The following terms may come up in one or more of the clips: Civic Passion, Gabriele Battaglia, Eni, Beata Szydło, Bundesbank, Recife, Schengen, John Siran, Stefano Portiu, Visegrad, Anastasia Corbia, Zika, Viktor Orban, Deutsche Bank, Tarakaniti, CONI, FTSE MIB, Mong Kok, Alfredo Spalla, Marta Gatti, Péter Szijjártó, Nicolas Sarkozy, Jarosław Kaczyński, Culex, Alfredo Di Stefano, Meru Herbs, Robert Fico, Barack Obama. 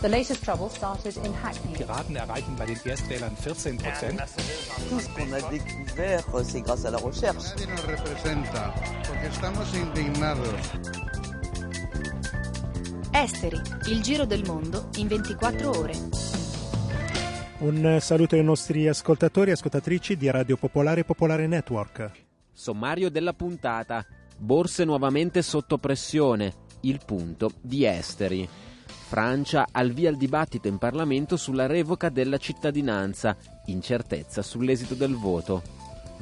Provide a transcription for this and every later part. The latest trouble started in Hackney. Piraten erreichen bei den Erstwählern 14%. Tout ce qu'on a découvert, c'est grâce à la recherche. Nadie nos representa, porque estamos indignados. Esteri, il giro del mondo in 24 ore. Un saluto ai nostri ascoltatori e ascoltatrici di Radio Popolare e Popolare Network. Sommario della puntata. Borse nuovamente sotto pressione. Il punto di Esteri. Francia al via il dibattito in Parlamento sulla revoca della cittadinanza. Incertezza sull'esito del voto.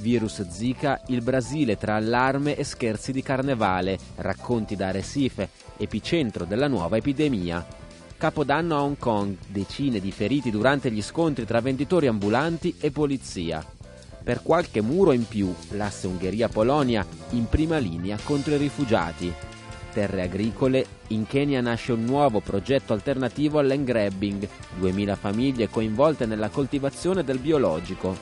Virus Zika, il Brasile tra allarme e scherzi di carnevale. Racconti da Recife, epicentro della nuova epidemia. Capodanno a Hong Kong, decine di feriti durante gli scontri tra venditori ambulanti e polizia. Per qualche muro in più, l'asse Ungheria-Polonia in prima linea contro i rifugiati. Terre agricole, in Kenya nasce un nuovo progetto alternativo al land grabbing, 2000 famiglie coinvolte nella coltivazione del biologico.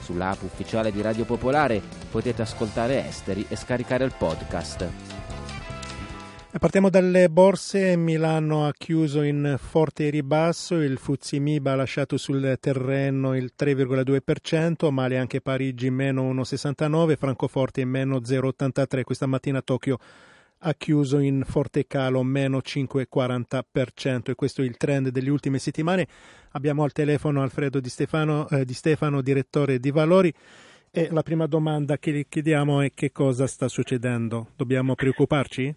Sulla app ufficiale di Radio Popolare potete ascoltare Esteri e scaricare il podcast. Partiamo dalle borse. Milano ha chiuso in forte ribasso, il FTSE MIB ha lasciato sul terreno il 3,2%, male anche Parigi meno 1,69%, Francoforte meno 0,83%, questa mattina Tokyo ha chiuso in forte calo meno 5,40% e questo è il trend delle ultime settimane. Abbiamo al telefono Alfredo Di Stefano, direttore di Valori. E la prima domanda che gli chiediamo è: che cosa sta succedendo? Dobbiamo preoccuparci?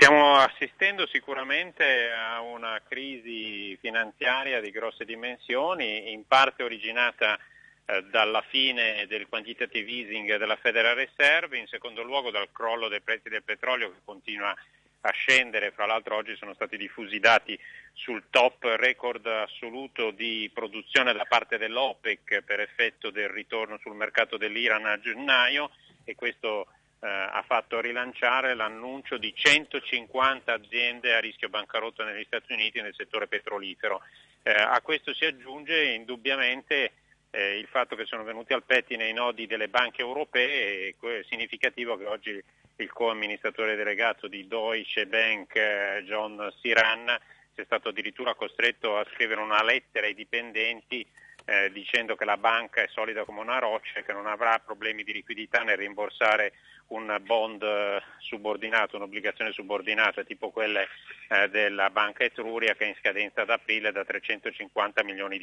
Stiamo assistendo sicuramente a una crisi finanziaria di grosse dimensioni, in parte originata dalla fine del quantitative easing della Federal Reserve, in secondo luogo dal crollo dei prezzi del petrolio che continua a scendere. Fra l'altro oggi sono stati diffusi i dati sul top record assoluto di produzione da parte dell'OPEC per effetto del ritorno sul mercato dell'Iran a gennaio, e questo ha fatto rilanciare l'annuncio di 150 aziende a rischio bancarotta negli Stati Uniti nel settore petrolifero. A questo si aggiunge indubbiamente il fatto che sono venuti al pettine i nodi delle banche europee, e è significativo che oggi il co-amministratore delegato di Deutsche Bank, John Siran, sia stato addirittura costretto a scrivere una lettera ai dipendenti dicendo che la banca è solida come una roccia e che non avrà problemi di liquidità nel rimborsare un bond subordinato, un'obbligazione subordinata tipo quelle della banca Etruria, che è in scadenza ad aprile da $350 milioni.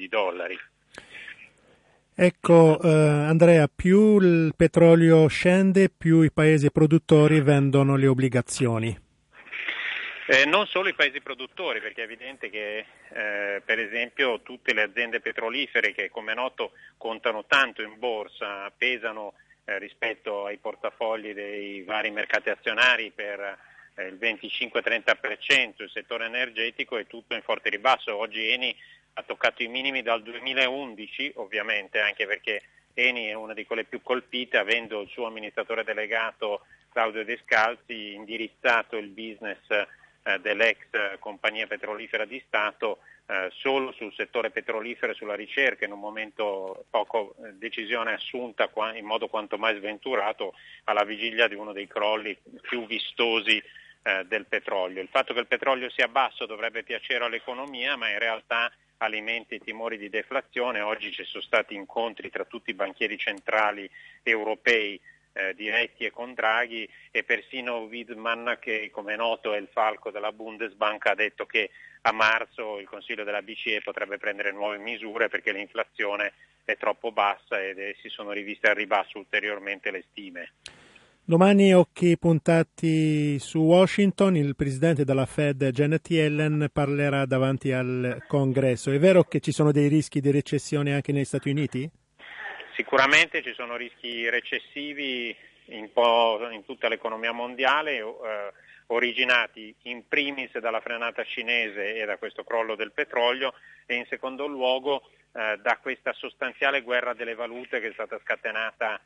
Ecco Andrea, più il petrolio scende, più i paesi produttori vendono le obbligazioni. Non solo i paesi produttori, perché è evidente che per esempio tutte le aziende petrolifere, che come noto contano tanto in borsa, pesano rispetto ai portafogli dei vari mercati azionari per il 25-30%, il settore energetico è tutto in forte ribasso. Oggi Eni ha toccato i minimi dal 2011, ovviamente anche perché Eni è una di quelle più colpite, avendo il suo amministratore delegato Claudio Descalzi indirizzato il business dell'ex compagnia petrolifera di Stato solo sul settore petrolifero e sulla ricerca, in un momento poco decisione assunta in modo quanto mai sventurato alla vigilia di uno dei crolli più vistosi del petrolio. Il fatto che il petrolio sia basso dovrebbe piacere all'economia, ma in realtà alimenta i timori di deflazione. Oggi ci sono stati incontri tra tutti i banchieri centrali europei diretti e con Draghi, e persino Widmann, che come noto è il falco della Bundesbank, ha detto che a marzo il Consiglio della BCE potrebbe prendere nuove misure perché l'inflazione è troppo bassa ed si sono riviste al ribasso ulteriormente le stime. Domani occhi puntati su Washington, il presidente della Fed Janet Yellen parlerà davanti al Congresso. È vero che ci sono dei rischi di recessione anche negli Stati Uniti? Sicuramente ci sono rischi recessivi un po' in tutta l'economia mondiale, originati in primis dalla frenata cinese e da questo crollo del petrolio, e in secondo luogo da questa sostanziale guerra delle valute che è stata scatenata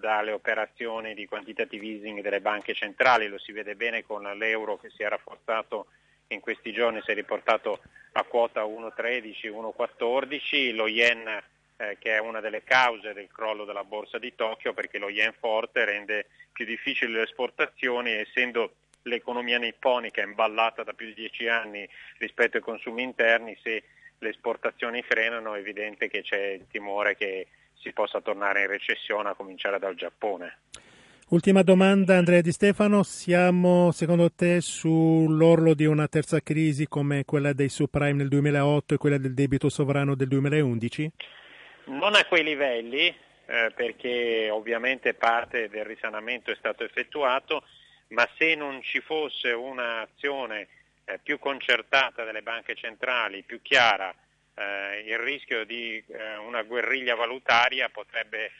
dalle operazioni di quantitative easing delle banche centrali. Lo si vede bene con l'euro che si è rafforzato in questi giorni, si è riportato a quota 1,13, 1,14, lo yen che è una delle cause del crollo della borsa di Tokyo, perché lo yen forte rende più difficili le esportazioni, essendo l'economia nipponica è imballata da più di 10 anni rispetto ai consumi interni, se le esportazioni frenano è evidente che c'è il timore che si possa tornare in recessione, a cominciare dal Giappone. Ultima domanda, Andrea Di Stefano, siamo secondo te sull'orlo di una terza crisi come quella dei subprime nel 2008 e quella del debito sovrano del 2011? Non a quei livelli, perché ovviamente parte del risanamento è stato effettuato, ma se non ci fosse un'azione più concertata delle banche centrali, più chiara, il rischio di una guerriglia valutaria potrebbe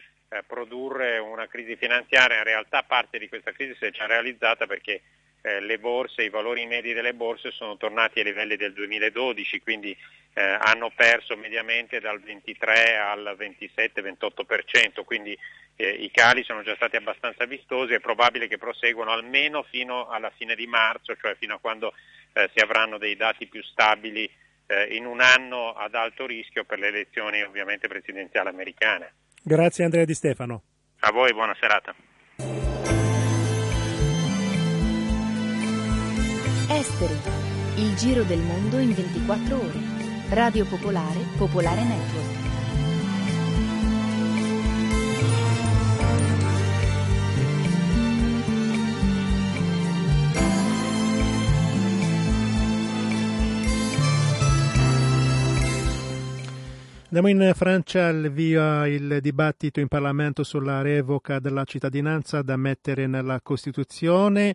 produrre una crisi finanziaria. In realtà parte di questa crisi si è già realizzata, perché le borse, i valori medi delle borse sono tornati ai livelli del 2012, quindi hanno perso mediamente dal 23 al 27-28%, quindi i cali sono già stati abbastanza vistosi, è probabile che proseguano almeno fino alla fine di marzo, cioè fino a quando si avranno dei dati più stabili in un anno ad alto rischio per le elezioni ovviamente presidenziali americane. Grazie Andrea Di Stefano. A voi, buona serata. Esteri, il giro del mondo in 24 ore. Radio Popolare, Popolare Network. Andiamo in Francia, via il dibattito in Parlamento sulla revoca della cittadinanza da mettere nella Costituzione.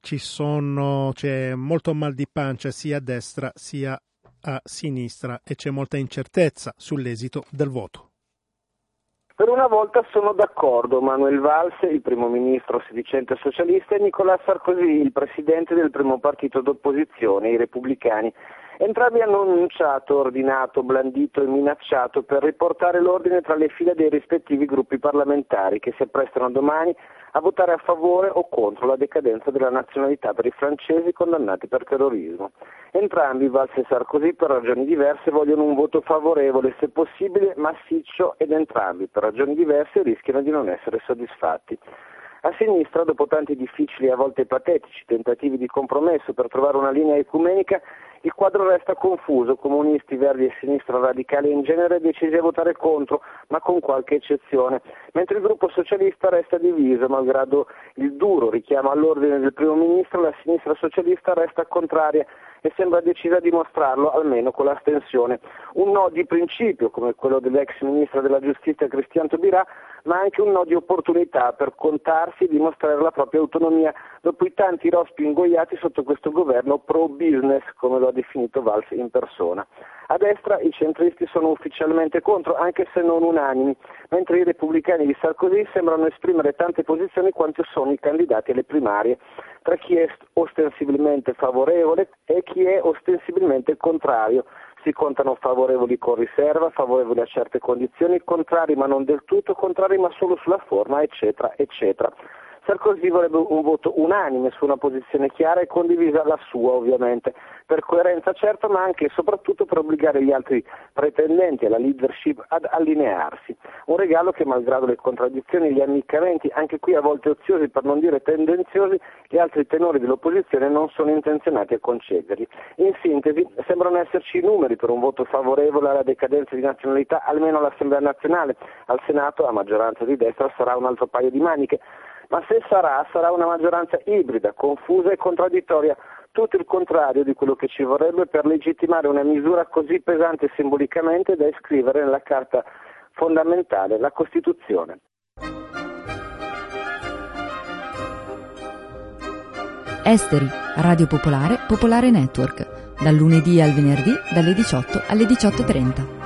C'è molto mal di pancia sia a destra sia a sinistra e c'è molta incertezza sull'esito del voto. Per una volta sono d'accordo Manuel Valls, il primo ministro sedicente socialista, e Nicolas Sarkozy, il presidente del primo partito d'opposizione, i Repubblicani. Entrambi hanno annunciato, ordinato, blandito e minacciato per riportare l'ordine tra le fila dei rispettivi gruppi parlamentari che si apprestano domani a votare a favore o contro la decadenza della nazionalità per i francesi condannati per terrorismo. Entrambi, Valls e Sarkozy, per ragioni diverse vogliono un voto favorevole, se possibile massiccio, ed entrambi, per ragioni diverse, rischiano di non essere soddisfatti. A sinistra, dopo tanti difficili e a volte patetici tentativi di compromesso per trovare una linea ecumenica, il quadro resta confuso, comunisti, verdi e sinistra radicale in genere decisi a votare contro, ma con qualche eccezione, mentre il gruppo socialista resta diviso, malgrado il duro richiamo all'ordine del primo ministro, la sinistra socialista resta contraria e sembra decisa a dimostrarlo, almeno con l'astensione. Un no di principio, come quello dell'ex ministra della Giustizia Christiane Tobirà, ma anche un no di opportunità per contarsi e dimostrare la propria autonomia dopo i tanti rospi ingoiati sotto questo governo pro-business, come lo ha definito Valls in persona. A destra i centristi sono ufficialmente contro, anche se non unanimi, mentre i repubblicani di Sarkozy sembrano esprimere tante posizioni quanto sono i candidati alle primarie, tra chi è ostensibilmente favorevole e chi è ostensibilmente contrario. Si contano favorevoli con riserva, favorevoli a certe condizioni, contrari ma non del tutto, contrari ma solo sulla forma, eccetera, eccetera. Sarkozy vorrebbe un voto unanime su una posizione chiara e condivisa, la sua ovviamente, per coerenza certa, ma anche e soprattutto per obbligare gli altri pretendenti alla leadership ad allinearsi. Un regalo che, malgrado le contraddizioni e gli ammiccamenti, anche qui a volte oziosi per non dire tendenziosi, gli altri tenori dell'opposizione non sono intenzionati a concedergli. In sintesi, sembrano esserci i numeri per un voto favorevole alla decadenza di nazionalità, almeno all'Assemblea nazionale. Al Senato, a maggioranza di destra, sarà un altro paio di maniche. Ma se sarà una maggioranza ibrida, confusa e contraddittoria, tutto il contrario di quello che ci vorrebbe per legittimare una misura così pesante simbolicamente da iscrivere nella carta fondamentale, la Costituzione. Esteri, Radio Popolare, Popolare Network, dal lunedì al venerdì, dalle 18 alle 18:30.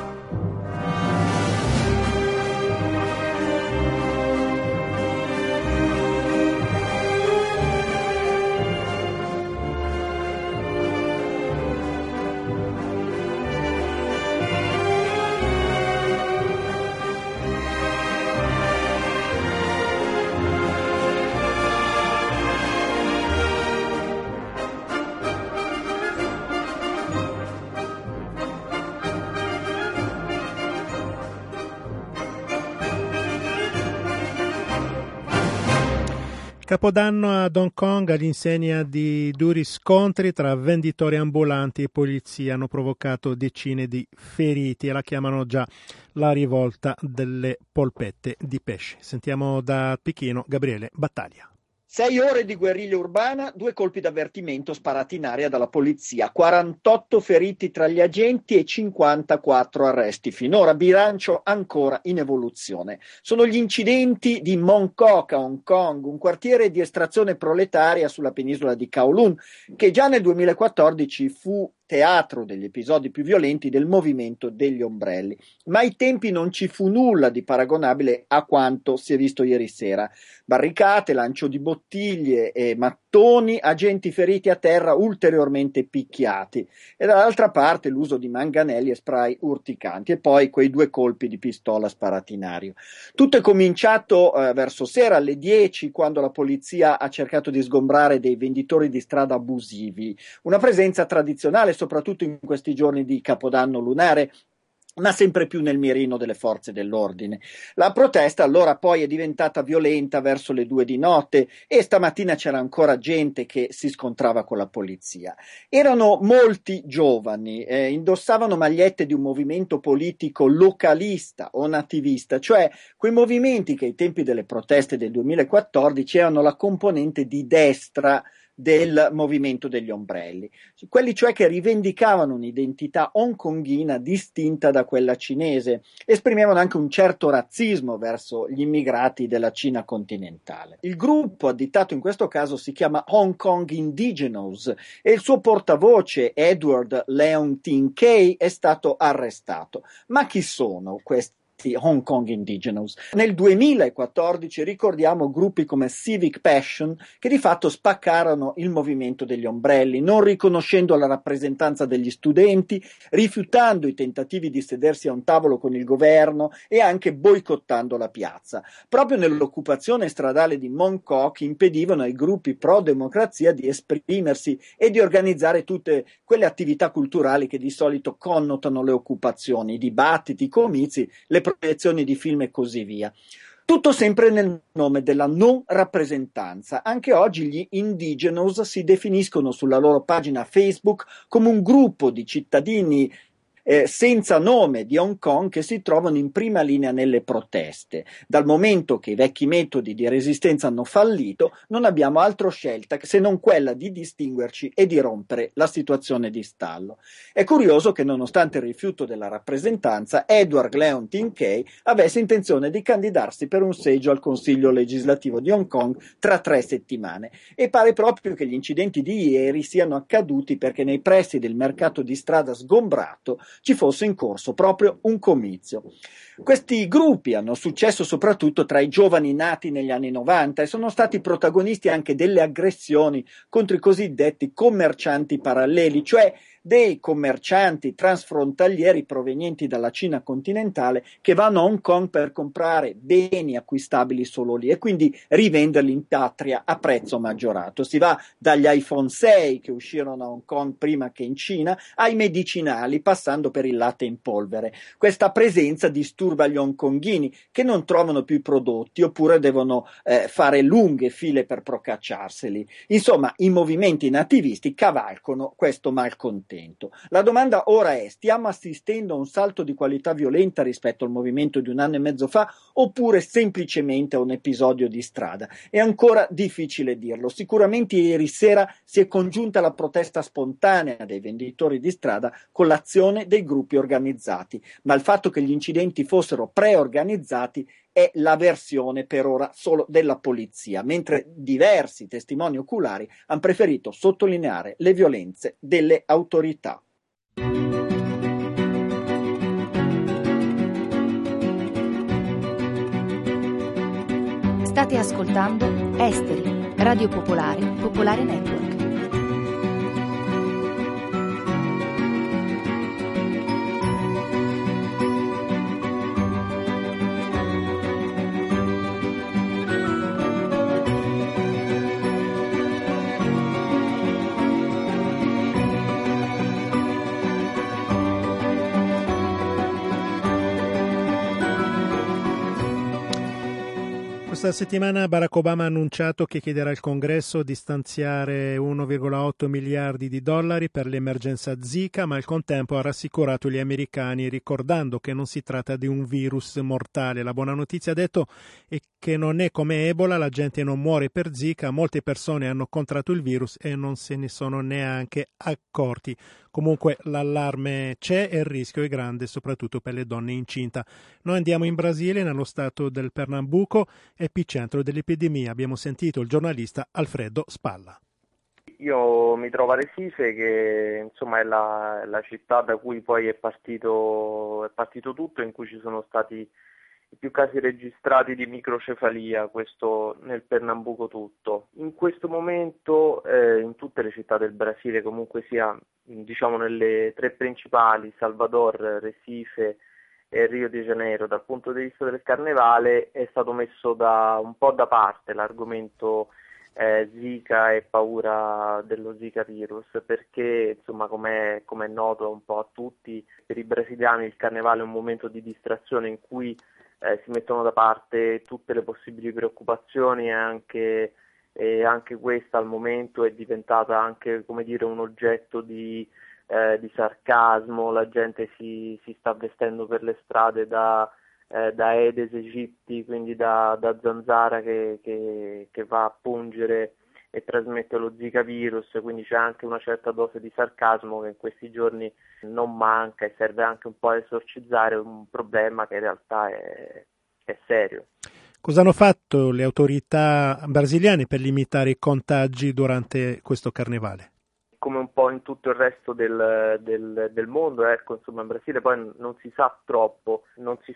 Capodanno ad Hong Kong all'insegna di duri scontri tra venditori ambulanti e polizia hanno provocato decine di feriti e la chiamano già la rivolta delle polpette di pesce. Sentiamo da Pechino Gabriele Battaglia. 6 ore di guerriglia urbana, 2 colpi d'avvertimento sparati in aria dalla polizia, 48 feriti tra gli agenti e 54 arresti. Finora bilancio ancora in evoluzione. Sono gli incidenti di Mong Kok a Hong Kong, un quartiere di estrazione proletaria sulla penisola di Kowloon, che già nel 2014 fu teatro degli episodi più violenti del movimento degli ombrelli. Ma ai tempi non ci fu nulla di paragonabile a quanto si è visto ieri sera. Barricate, lancio di bottiglie e mattoni, agenti feriti a terra ulteriormente picchiati. E dall'altra parte l'uso di manganelli e spray urticanti e poi quei 2 colpi di pistola sparati in aria. Tutto è cominciato verso sera alle 10 quando la polizia ha cercato di sgombrare dei venditori di strada abusivi. Una presenza tradizionale soprattutto in questi giorni di Capodanno lunare, ma sempre più nel mirino delle forze dell'ordine. La protesta allora poi è diventata violenta verso le 2 di notte e stamattina c'era ancora gente che si scontrava con la polizia. Erano molti giovani, indossavano magliette di un movimento politico localista o nativista, cioè quei movimenti che ai tempi delle proteste del 2014 erano la componente di destra del movimento degli ombrelli, quelli cioè che rivendicavano un'identità hongkonghina distinta da quella cinese, esprimevano anche un certo razzismo verso gli immigrati della Cina continentale. Il gruppo additato in questo caso si chiama Hong Kong Indigenous e il suo portavoce Edward Leung Tin Kai è stato arrestato. Ma chi sono questi Hong Kong Indigenous? Nel 2014 ricordiamo gruppi come Civic Passion che di fatto spaccarono il movimento degli ombrelli, non riconoscendo la rappresentanza degli studenti, rifiutando i tentativi di sedersi a un tavolo con il governo e anche boicottando la piazza. Proprio nell'occupazione stradale di Mong Kok impedivano ai gruppi pro-democrazia di esprimersi e di organizzare tutte quelle attività culturali che di solito connotano le occupazioni, i dibattiti, i comizi, le proiezioni di film e così via. Tutto sempre nel nome della non rappresentanza. Anche oggi gli indigenous si definiscono sulla loro pagina Facebook come un gruppo di cittadini senza nome di Hong Kong che si trovano in prima linea nelle proteste. Dal momento che i vecchi metodi di resistenza hanno fallito, non abbiamo altra scelta se non quella di distinguerci e di rompere la situazione di stallo. È curioso che nonostante il rifiuto della rappresentanza, Edward Leung Tin Kai avesse intenzione di candidarsi per un seggio al Consiglio legislativo di Hong Kong tra 3 settimane e pare proprio che gli incidenti di ieri siano accaduti perché nei pressi del mercato di strada sgombrato ci fosse in corso proprio un comizio. Questi gruppi hanno successo soprattutto tra i giovani nati negli anni 90 e sono stati protagonisti anche delle aggressioni contro i cosiddetti commercianti paralleli, cioè dei commercianti transfrontalieri provenienti dalla Cina continentale che vanno a Hong Kong per comprare beni acquistabili solo lì e quindi rivenderli in patria a prezzo maggiorato. Si va dagli iPhone 6 che uscirono a Hong Kong prima che in Cina ai medicinali, passando per il latte in polvere. Questa presenza disturba gli hongkonghini che non trovano più i prodotti oppure devono fare lunghe file per procacciarseli. Insomma, i movimenti nativisti cavalcano questo malcontento. La domanda ora è: stiamo assistendo a un salto di qualità violenta rispetto al movimento di 1 anno e mezzo fa oppure semplicemente a un episodio di strada? È ancora difficile dirlo. Sicuramente ieri sera si è congiunta la protesta spontanea dei venditori di strada con l'azione dei gruppi organizzati, ma il fatto che gli incidenti fossero preorganizzati è la versione per ora solo della polizia, mentre diversi testimoni oculari hanno preferito sottolineare le violenze delle autorità. State ascoltando Esteri, Radio Popolare, Popolare Network. Questa Questa settimana Barack Obama ha annunciato che chiederà al Congresso di stanziare 1,8 miliardi di dollari per l'emergenza Zika, ma al contempo ha rassicurato gli americani ricordando che non si tratta di un virus mortale. La buona notizia, ha detto, è che non è come Ebola, la gente non muore per Zika, molte persone hanno contratto il virus e non se ne sono neanche accorti. Comunque l'allarme c'è e il rischio è grande, soprattutto per le donne incinta. Noi andiamo in Brasile, nello stato del Pernambuco, epicentro dell'epidemia. Abbiamo sentito il giornalista Alfredo Spalla. Io mi trovo a Recife, che insomma è la città da cui poi è partito tutto, in cui ci sono stati i più casi registrati di microcefalia, questo nel Pernambuco tutto. In questo momento in tutte le città del Brasile, comunque sia, diciamo nelle tre principali, Salvador, Recife e Rio de Janeiro, dal punto di vista del carnevale è stato messo un po' da parte l'argomento Zika e paura dello Zika virus, perché insomma come è noto un po' a tutti, per i brasiliani il carnevale è un momento di distrazione in cui si mettono da parte tutte le possibili preoccupazioni e anche questa al momento è diventata anche, come dire, un oggetto di sarcasmo. La gente si sta vestendo per le strade da Aedes aegypti, quindi da zanzara che va a pungere e trasmette lo Zika virus, quindi c'è anche una certa dose di sarcasmo che in questi giorni non manca e serve anche un po' a esorcizzare un problema che in realtà è serio. Cosa hanno fatto le autorità brasiliane per limitare i contagi durante questo carnevale? Come un po' in tutto il resto del mondo, ecco, insomma in Brasile poi non si sa troppo, non si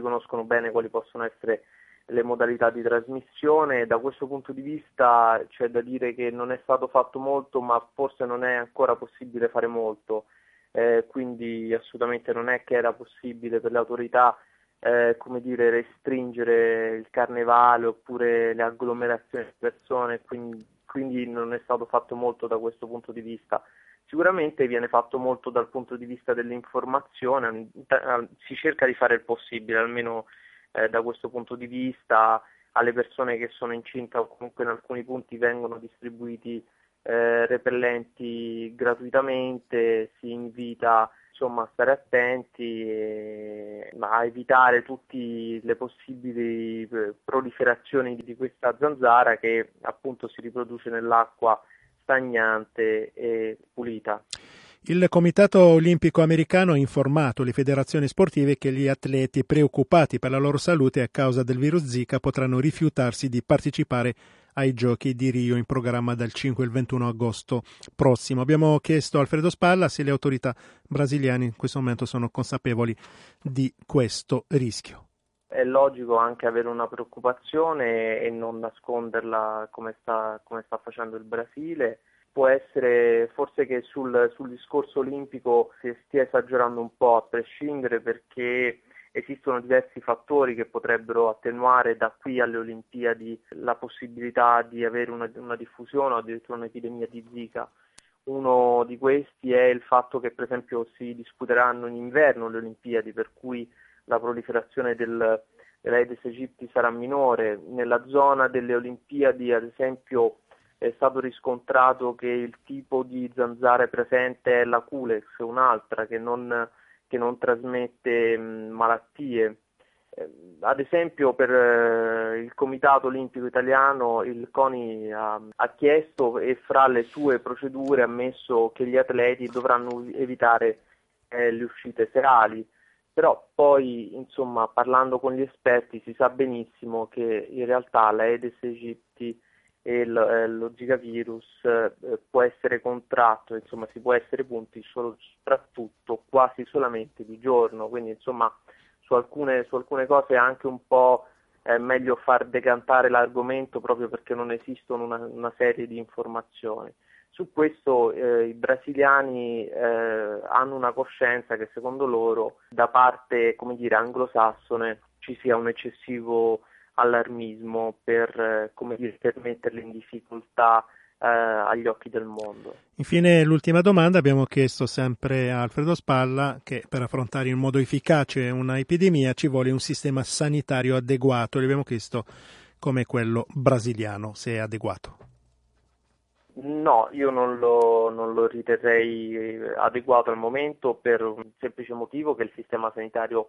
conoscono bene quali possono essere le modalità di trasmissione. Da questo punto di vista c'è da dire che non è stato fatto molto, ma forse non è ancora possibile fare molto, quindi assolutamente non è che era possibile per le autorità come dire, restringere il carnevale oppure le agglomerazioni di persone, quindi non è stato fatto molto da questo punto di vista. Sicuramente viene fatto molto dal punto di vista dell'informazione, si cerca di fare il possibile, almeno da questo punto di vista, alle persone che sono incinta o comunque in alcuni punti vengono distribuiti repellenti gratuitamente, si invita insomma a stare attenti a evitare tutte le possibili proliferazioni di questa zanzara che appunto si riproduce nell'acqua stagnante e pulita. Il Comitato Olimpico Americano ha informato le federazioni sportive che gli atleti preoccupati per la loro salute a causa del virus Zika potranno rifiutarsi di partecipare ai Giochi di Rio in programma dal 5 al 21 agosto prossimo. Abbiamo chiesto a Alfredo Spalla se le autorità brasiliane in questo momento sono consapevoli di questo rischio. È logico anche avere una preoccupazione e non nasconderla come sta facendo il Brasile. Può essere forse che sul discorso olimpico si stia esagerando un po' a prescindere, perché esistono diversi fattori che potrebbero attenuare da qui alle Olimpiadi la possibilità di avere una diffusione o addirittura un'epidemia di Zika. Uno di questi è il fatto che per esempio si disputeranno in inverno le Olimpiadi, per cui la proliferazione dell'Aedes aegypti sarà minore. Nella zona delle Olimpiadi ad esempio è stato riscontrato che il tipo di zanzara presente è la Culex, un'altra che non trasmette malattie. Ad esempio per il Comitato Olimpico Italiano il CONI ha chiesto e fra le sue procedure ha messo che gli atleti dovranno evitare le uscite serali, però poi insomma parlando con gli esperti si sa benissimo che in realtà l'Aedes aegypti e lo Zika virus può essere contratto, insomma si può essere punti soprattutto quasi solamente di giorno, quindi insomma su alcune cose è anche un po' meglio far decantare l'argomento proprio perché non esistono una serie di informazioni. Su questo i brasiliani hanno una coscienza che secondo loro da parte, come dire, anglosassone ci sia un eccessivo allarmismo per, come dire, per metterle in difficoltà agli occhi del mondo. Infine, l'ultima domanda, abbiamo chiesto sempre a Alfredo Spalla che per affrontare in modo efficace una epidemia ci vuole un sistema sanitario adeguato. Gli abbiamo chiesto come quello brasiliano, se è adeguato. No, io non lo riterrei adeguato al momento, per un semplice motivo che il sistema sanitario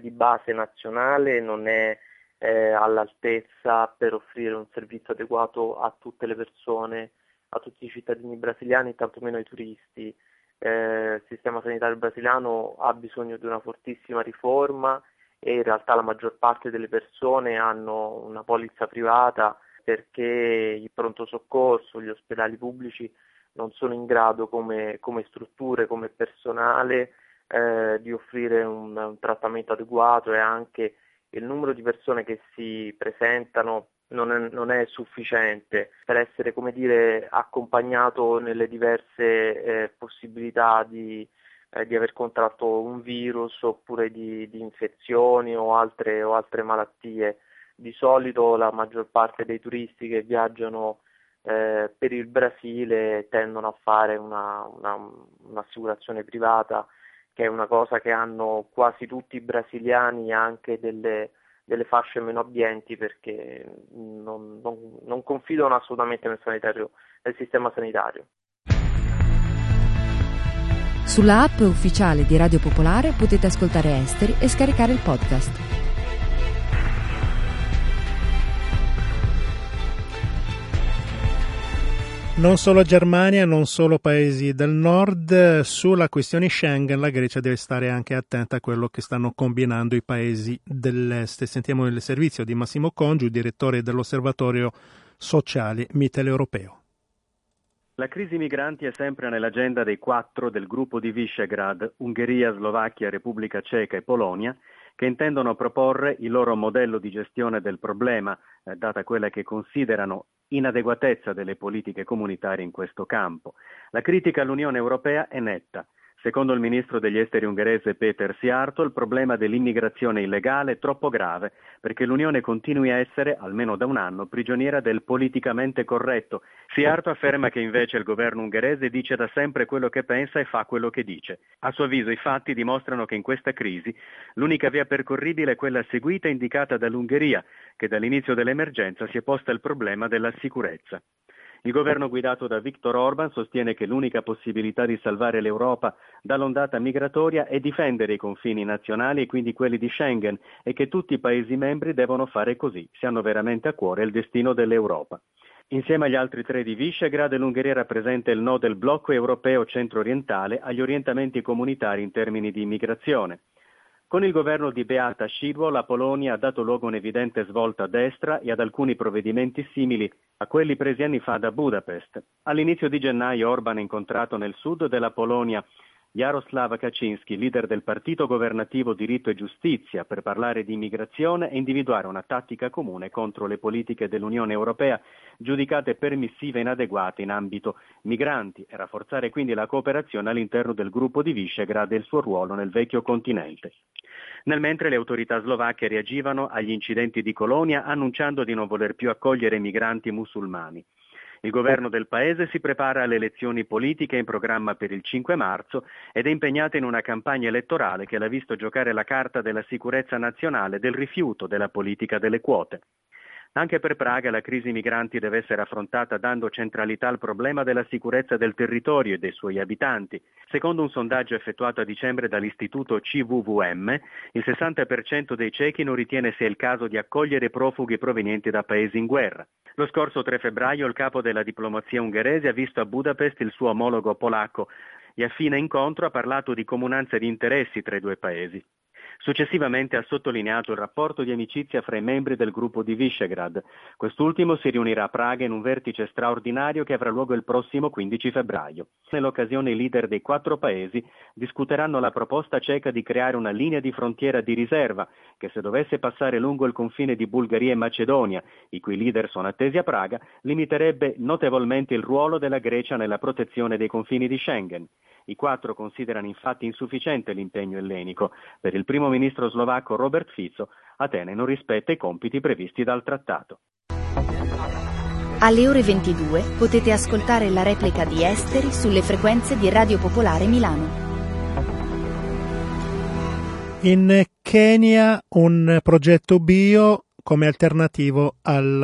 di base nazionale non è all'altezza per offrire un servizio adeguato a tutte le persone, a tutti i cittadini brasiliani, tantomeno ai turisti. Il sistema sanitario brasiliano ha bisogno di una fortissima riforma e in realtà la maggior parte delle persone hanno una polizza privata perché il pronto soccorso, gli ospedali pubblici non sono in grado come strutture, come personale di offrire un trattamento adeguato, e anche il numero di persone che si presentano non è sufficiente per essere, come dire, accompagnato nelle diverse possibilità di aver contratto un virus oppure di infezioni o altre malattie. Di solito la maggior parte dei turisti che viaggiano per il Brasile tendono a fare un'assicurazione privata, che è una cosa che hanno quasi tutti i brasiliani, anche delle fasce meno abbienti, perché non confidano assolutamente nel sistema sanitario. Sulla app ufficiale di Radio Popolare potete ascoltare Esteri e scaricare il podcast. Non solo Germania, non solo paesi del nord, sulla questione Schengen la Grecia deve stare anche attenta a quello che stanno combinando i paesi dell'est. Sentiamo il servizio di Massimo Congiu, direttore dell'Osservatorio Sociale Mitteleuropeo. La crisi migranti è sempre nell'agenda dei 4 del gruppo di Visegrad, Ungheria, Slovacchia, Repubblica Ceca e Polonia, che intendono proporre il loro modello di gestione del problema, data quella che considerano inadeguatezza delle politiche comunitarie in questo campo. La critica all'Unione Europea è netta. Secondo il ministro degli esteri ungherese Péter Szijjártó, il problema dell'immigrazione illegale è troppo grave perché l'Unione continui a essere, almeno da un anno, prigioniera del politicamente corretto. Szijjártó afferma che invece il governo ungherese dice da sempre quello che pensa e fa quello che dice. A suo avviso i fatti dimostrano che in questa crisi l'unica via percorribile è quella seguita e indicata dall'Ungheria, che dall'inizio dell'emergenza si è posta il problema della sicurezza. Il governo guidato da Viktor Orban sostiene che l'unica possibilità di salvare l'Europa dall'ondata migratoria è difendere i confini nazionali e quindi quelli di Schengen, e che tutti i Paesi membri devono fare così, se hanno veramente a cuore il destino dell'Europa. Insieme agli altri 3 di Visegrad, l'Ungheria rappresenta il no del blocco europeo centro-orientale agli orientamenti comunitari in termini di immigrazione. Con il governo di Beata Szydło la Polonia ha dato luogo a un'evidente svolta a destra e ad alcuni provvedimenti simili a quelli presi anni fa da Budapest. All'inizio di gennaio Orban ha incontrato nel sud della Polonia Jarosław Kaczyński, leader del partito governativo Diritto e Giustizia, per parlare di immigrazione e individuare una tattica comune contro le politiche dell'Unione Europea, giudicate permissive e inadeguate in ambito migranti, e rafforzare quindi la cooperazione all'interno del gruppo di Visegrad e il suo ruolo nel vecchio continente. Nel mentre le autorità slovacche reagivano agli incidenti di Colonia annunciando di non voler più accogliere migranti musulmani. Il governo del paese si prepara alle elezioni politiche in programma per il 5 marzo ed è impegnato in una campagna elettorale che l'ha visto giocare la carta della sicurezza nazionale, del rifiuto della politica delle quote. Anche per Praga la crisi migranti deve essere affrontata dando centralità al problema della sicurezza del territorio e dei suoi abitanti. Secondo un sondaggio effettuato a dicembre dall'istituto CVVM, il 60% dei cechi non ritiene sia il caso di accogliere profughi provenienti da paesi in guerra. Lo scorso 3 febbraio il capo della diplomazia ungherese ha visto a Budapest il suo omologo polacco e a fine incontro ha parlato di comunanza di interessi tra i 2 paesi. Successivamente ha sottolineato il rapporto di amicizia fra i membri del gruppo di Visegrad. Quest'ultimo si riunirà a Praga in un vertice straordinario che avrà luogo il prossimo 15 febbraio. Nell'occasione i leader dei 4 paesi discuteranno la proposta ceca di creare una linea di frontiera di riserva che, se dovesse passare lungo il confine di Bulgaria e Macedonia, i cui leader sono attesi a Praga, limiterebbe notevolmente il ruolo della Grecia nella protezione dei confini di Schengen. I 4 considerano infatti insufficiente l'impegno ellenico. Per il primo ministro slovacco Robert Fico, Atene non rispetta i compiti previsti dal trattato. Alle ore 22 potete ascoltare la replica di Esteri sulle frequenze di Radio Popolare Milano. In Kenya un progetto bio come alternativo al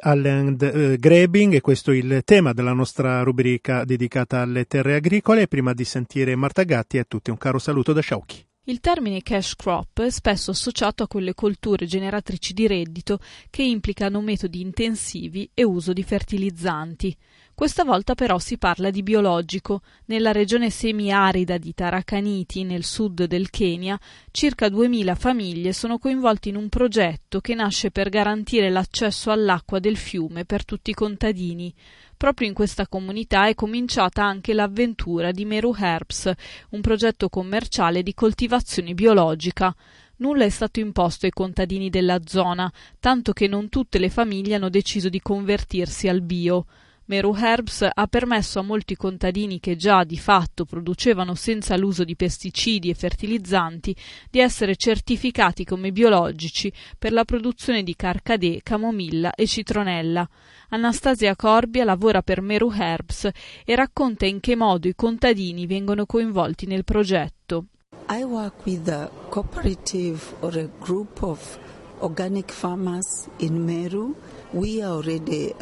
land grabbing, e questo è il tema della nostra rubrica dedicata alle terre agricole. Prima di sentire Marta Gatti, a tutti un caro saluto da Sciocchi. Il termine cash crop è spesso associato a quelle colture generatrici di reddito che implicano metodi intensivi e uso di fertilizzanti. Questa volta però si parla di biologico. Nella regione semiarida di Tarakaniti, nel sud del Kenya, circa 2000 famiglie sono coinvolte in un progetto che nasce per garantire l'accesso all'acqua del fiume per tutti i contadini. Proprio in questa comunità è cominciata anche l'avventura di Meru Herbs, un progetto commerciale di coltivazione biologica. Nulla è stato imposto ai contadini della zona, tanto che non tutte le famiglie hanno deciso di convertirsi al bio. Meru Herbs ha permesso a molti contadini che già di fatto producevano senza l'uso di pesticidi e fertilizzanti di essere certificati come biologici per la produzione di carcadè, camomilla e citronella. Anastasia Corbia lavora per Meru Herbs e racconta in che modo i contadini vengono coinvolti nel progetto. I work with a cooperative or a group of organic farmers in Meru. We are already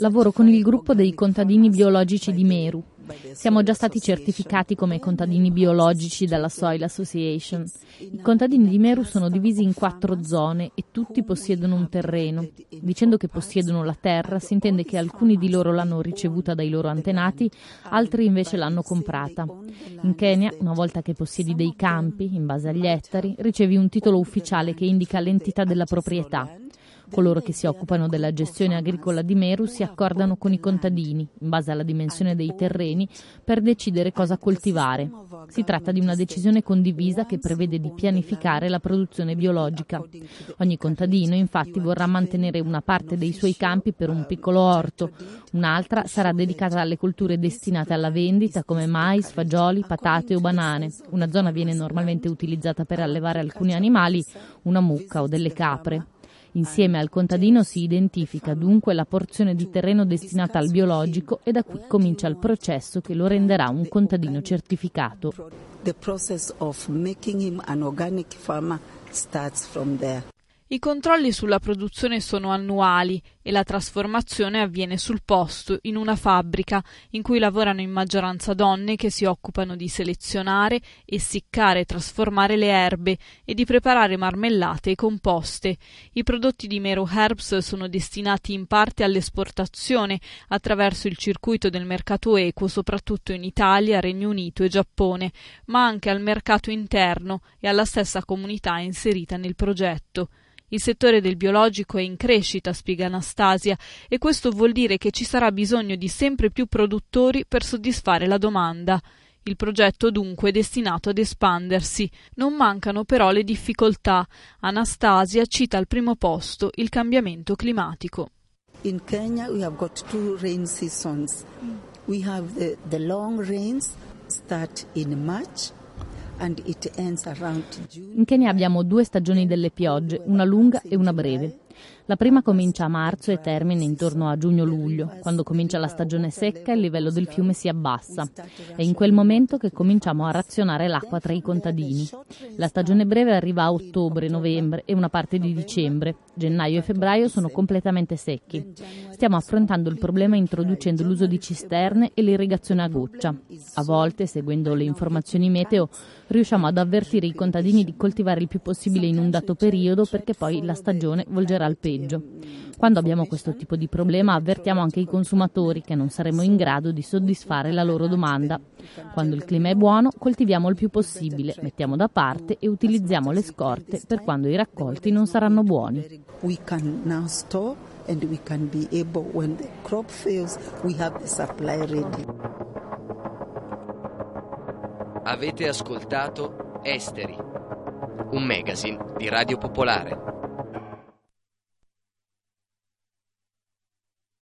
Lavoro con il gruppo dei contadini biologici di Meru. Siamo già stati certificati come contadini biologici dalla Soil Association. I contadini di Meru sono divisi in 4 zone e tutti possiedono un terreno. Dicendo che possiedono la terra si intende che alcuni di loro l'hanno ricevuta dai loro antenati, altri invece l'hanno comprata. In Kenya, una volta che possiedi dei campi, in base agli ettari, ricevi un titolo ufficiale che indica l'entità della proprietà. Coloro che si occupano della gestione agricola di Meru si accordano con i contadini, in base alla dimensione dei terreni, per decidere cosa coltivare. Si tratta di una decisione condivisa che prevede di pianificare la produzione biologica. Ogni contadino, infatti, vorrà mantenere una parte dei suoi campi per un piccolo orto, un'altra sarà dedicata alle colture destinate alla vendita come mais, fagioli, patate o banane. Una zona viene normalmente utilizzata per allevare alcuni animali, una mucca o delle capre. Insieme al contadino si identifica dunque la porzione di terreno destinata al biologico e da qui comincia il processo che lo renderà un contadino certificato. I controlli sulla produzione sono annuali e la trasformazione avviene sul posto, in una fabbrica, in cui lavorano in maggioranza donne che si occupano di selezionare, essiccare e trasformare le erbe e di preparare marmellate e composte. I prodotti di Meru Herbs sono destinati in parte all'esportazione attraverso il circuito del mercato equo, soprattutto in Italia, Regno Unito e Giappone, ma anche al mercato interno e alla stessa comunità inserita nel progetto. Il settore del biologico è in crescita, spiega Anastasia, e questo vuol dire che ci sarà bisogno di sempre più produttori per soddisfare la domanda. Il progetto dunque è destinato ad espandersi. Non mancano però le difficoltà. Anastasia cita al primo posto il cambiamento climatico. In Kenya we have got 2 rain seasons. We have the long rains start in March. In Kenya abbiamo 2 stagioni delle piogge, una lunga e una breve. La prima comincia a marzo e termina intorno a giugno-luglio. Quando comincia la stagione secca, il livello del fiume si abbassa. È in quel momento che cominciamo a razionare l'acqua tra i contadini. La stagione breve arriva a ottobre-novembre e una parte di dicembre. Gennaio e febbraio sono completamente secchi. Stiamo affrontando il problema introducendo l'uso di cisterne e l'irrigazione a goccia. A volte, seguendo le informazioni meteo, riusciamo ad avvertire i contadini di coltivare il più possibile in un dato periodo, perché poi la stagione volgerà al peggio. Quando abbiamo questo tipo di problema avvertiamo anche i consumatori che non saremo in grado di soddisfare la loro domanda. Quando il clima è buono coltiviamo il più possibile, mettiamo da parte e utilizziamo le scorte per quando i raccolti non saranno buoni. Avete ascoltato Esteri, un magazine di Radio Popolare.